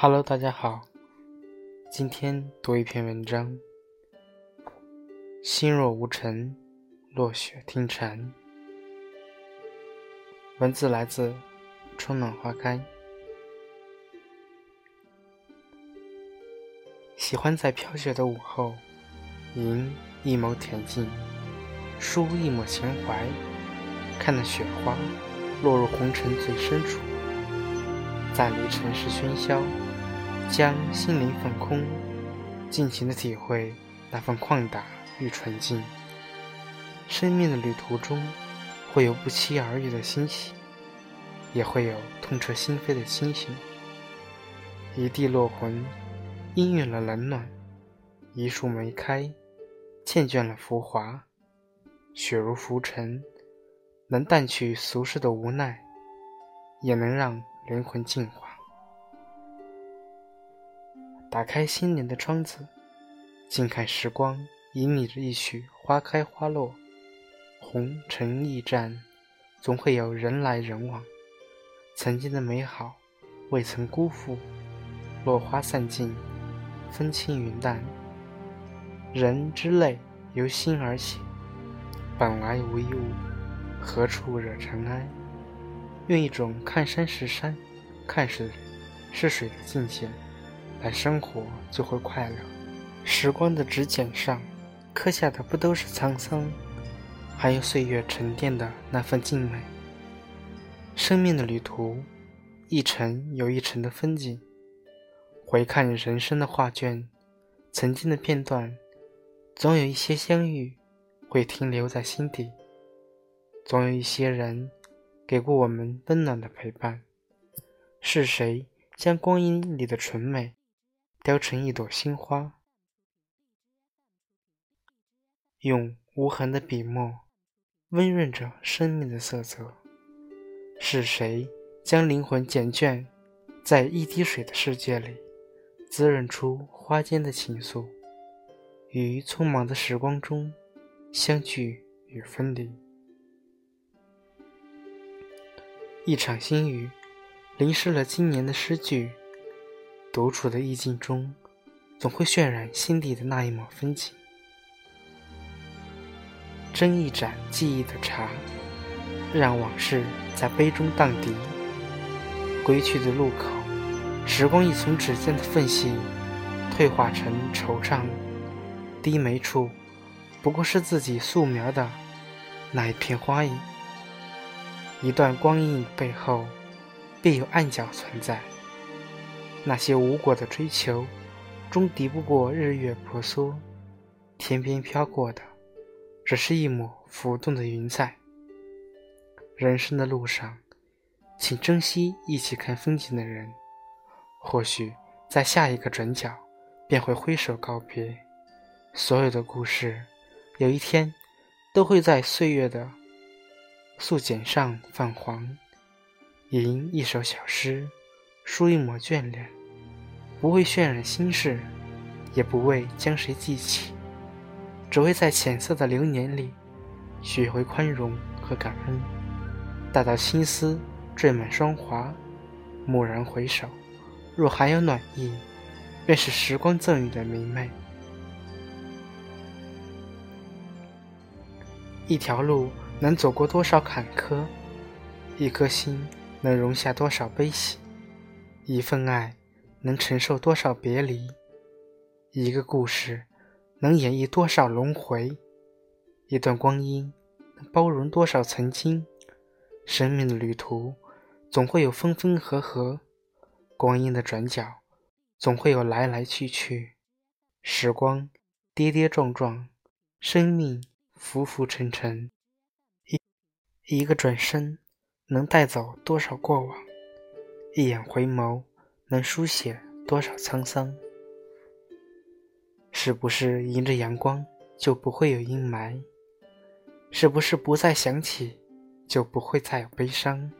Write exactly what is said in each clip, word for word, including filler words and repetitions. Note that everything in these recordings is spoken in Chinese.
Hello， 大家好，今天读一篇文章。心若无尘，落雪听蝉。文字来自春暖花开。喜欢在飘雪的午后，吟一眸恬静，抒一抹情怀，看那雪花落入红尘最深处，暂离尘世喧嚣，将心灵放空，尽情地体会那份旷达与纯净。生命的旅途中，会有不期而遇的欣喜，也会有痛彻心扉的清醒。一地落魂，氤氲了冷暖；一树梅开，缱绻了浮华。雪如浮尘，能淡去俗世的无奈，也能让灵魂净化。打开心灵的窗子，静看时光引你着一曲花开花落。红尘驿站，总会有人来人往，曾经的美好未曾辜负，落花散尽，风轻云淡。人之泪由心而起，本来无一物，何处惹尘埃。用一种看山是山，看水是水的境界来生活，就会快乐。时光的指尖上刻下的不都是沧桑，还有岁月沉淀的那份静美。生命的旅途，一程有一程的风景。回看人生的画卷，曾经的片段，总有一些相遇会停留在心底，总有一些人给过我们温暖的陪伴。是谁将光阴里的纯美雕成一朵新花，用无痕的笔墨温润着生命的色泽。是谁将灵魂缱绻在一滴水的世界里，滋润出花间的情愫。于匆忙的时光中相聚与分离。一场新雨淋湿了今年的诗句，独处的意境中，总会渲染心底的那一抹风景。斟一盏记忆的茶，让往事在杯中荡涤。归去的路口，时光已从指尖的缝隙退化成惆怅，低眉处不过是自己素描的那一片花影。一段光阴背后，必有暗角存在。那些无果的追求，终敌不过日月婆娑。天边飘过的，只是一抹浮动的云彩。人生的路上，请珍惜一起看风景的人，或许在下一个转角，便会挥手告别。所有的故事，有一天，都会在岁月的素笺上泛黄。吟一首小诗，抒一抹眷恋，不会渲染心事，也不为将谁记起，只会在浅色的流年里学会宽容和感恩。待到青丝缀满霜华，蓦然回首，若还有暖意，便是时光赠予的明媚。一条路能走过多少坎坷，一颗心能容下多少悲喜，一份爱能承受多少别离，一个故事能演绎多少轮回，一段光阴能包容多少曾经。生命的旅途，总会有分分合合，光阴的转角，总会有来来去去。时光跌跌撞撞，生命浮浮沉沉，一个转身能带走多少过往，一眼回眸能书写多少沧桑。是不是迎着阳光就不会有阴霾？是不是不再想起就不会再有悲伤？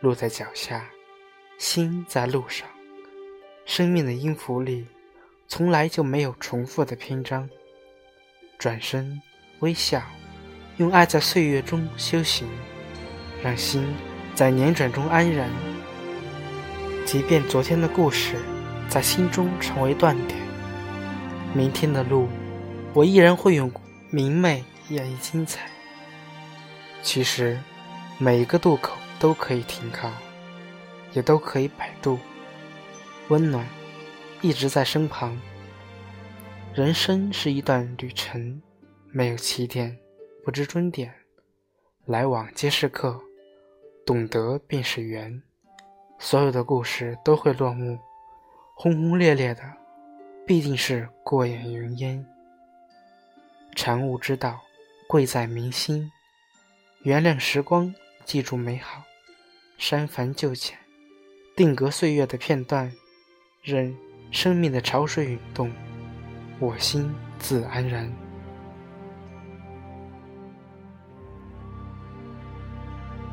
路在脚下，心在路上。生命的音符里，从来就没有重复的篇章。转身微笑，用爱在岁月中修行，让心在辗转中安然。即便昨天的故事在心中成为断点，明天的路我依然会用明媚演绎精彩。其实每一个渡口都可以停靠，也都可以摆渡，温暖一直在身旁。人生是一段旅程，没有起点，不知终点，来往皆是客，懂得便是缘。所有的故事都会落幕，轰轰烈烈的必定是过眼云烟。禅悟之道，贵在明心，原谅时光，记住美好，删繁就简，定格岁月的片段，任生命的潮水涌动，我心自安然。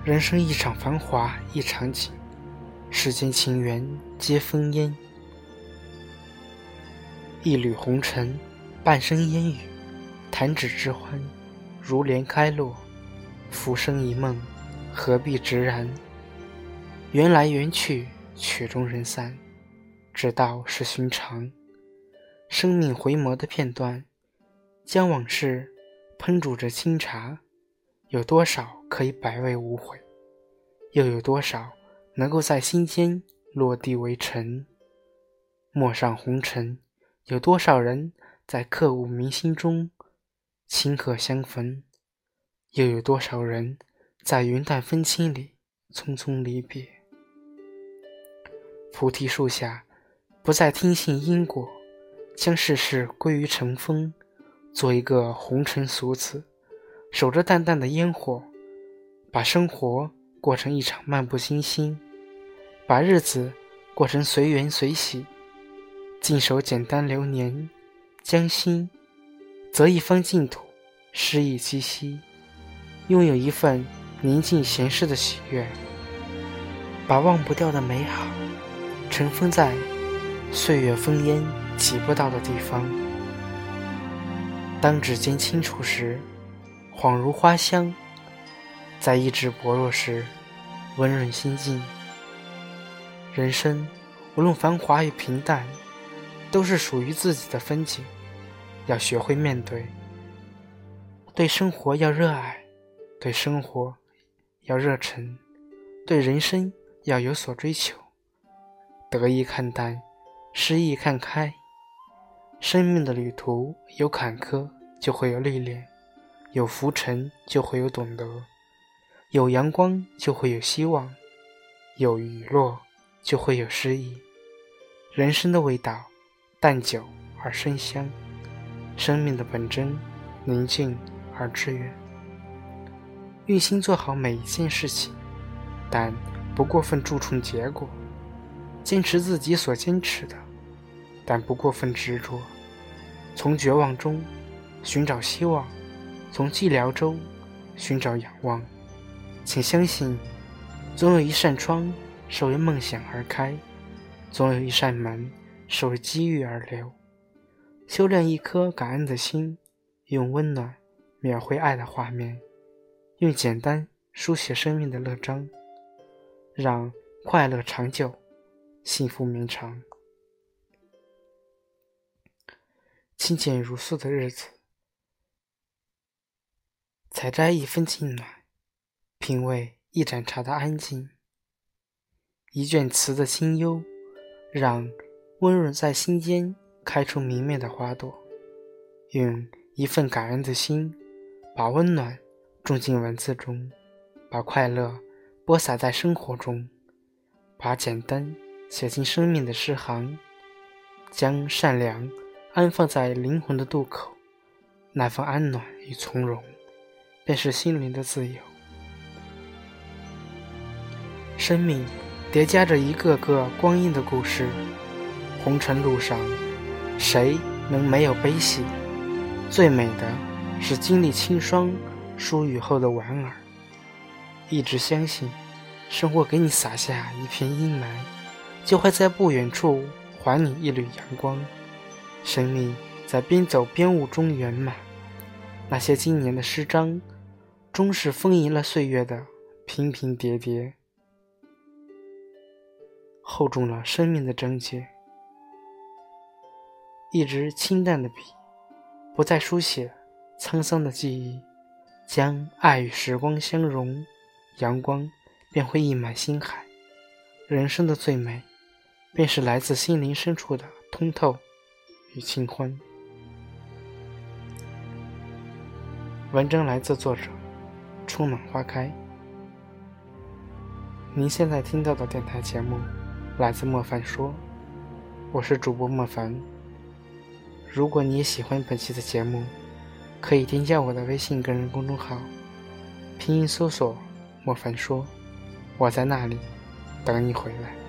人生一场繁华一场景，世间情缘皆风烟，一缕红尘，半生烟雨，弹指之欢，如莲开落，浮生一梦，何必直然。缘来缘去，曲终人散，直到是寻常。生命回眸的片段，将往事烹煮着清茶，有多少可以百味无悔，又有多少能够在心间落地为尘。陌上红尘，有多少人在刻骨铭心中顷刻相逢，又有多少人在云淡风轻里匆匆离别。菩提树下，不再听信因果，将世事归于尘封，做一个红尘俗子，守着淡淡的烟火，把生活过成一场漫不经心，把日子过成随缘随喜，静守简单流年，将心择一方净土，诗意栖息，拥有一份宁静闲适的喜悦，把忘不掉的美好尘封在岁月风烟挤不到的地方。当指尖轻触时，恍如花香，在意志薄弱时温润心境。人生无论繁华与平淡，都是属于自己的风景，要学会面对。对生活要热爱，对生活要热忱，对人生要有所追求，得意看淡，失意看开。生命的旅途有坎坷就会有历练，有浮沉就会有懂得，有阳光就会有希望，有雨落就会有诗意。人生的味道淡久而生香，生命的本真宁静而致远。用心做好每一件事情，但不过分注重结果，坚持自己所坚持的，但不过分执着。从绝望中寻找希望，从寂寥中寻找仰望。请相信，总有一扇窗是为梦想而开，总有一扇门是为机遇而留。修炼一颗感恩的心，用温暖描绘爱的画面，用简单书写生命的乐章，让快乐长久，幸福绵长。清简如素的日子，采摘一份静暖，品味一盏茶的安静，一卷词的清幽，让温润在心间开出明媚的花朵。用一份感恩的心，把温暖种进文字中，把快乐播撒在生活中，把简单写进生命的诗行，将善良安放在灵魂的渡口。那份安暖与从容，便是心灵的自由。生命叠加着一个个光阴的故事，红尘路上谁能没有悲喜？最美的是经历清霜疏雨后的莞尔。一直相信，生活给你洒下一片阴霾，就会在不远处还你一缕阳光。生命在边走边悟中圆满。那些今年的诗章，终是丰盈了岁月的平平叠叠。厚重了生命的症结。一支清淡的笔，不再书写沧桑的记忆，将爱与时光相融，阳光便会溢满心海。人生的最美，便是来自心灵深处的通透与清欢。文章来自作者春暖花开。您现在听到的电台节目来自莫凡说，我是主播莫凡。如果你也喜欢本期的节目，可以添加我的微信个人公众号，拼音搜索莫凡说，我在那里等你回来。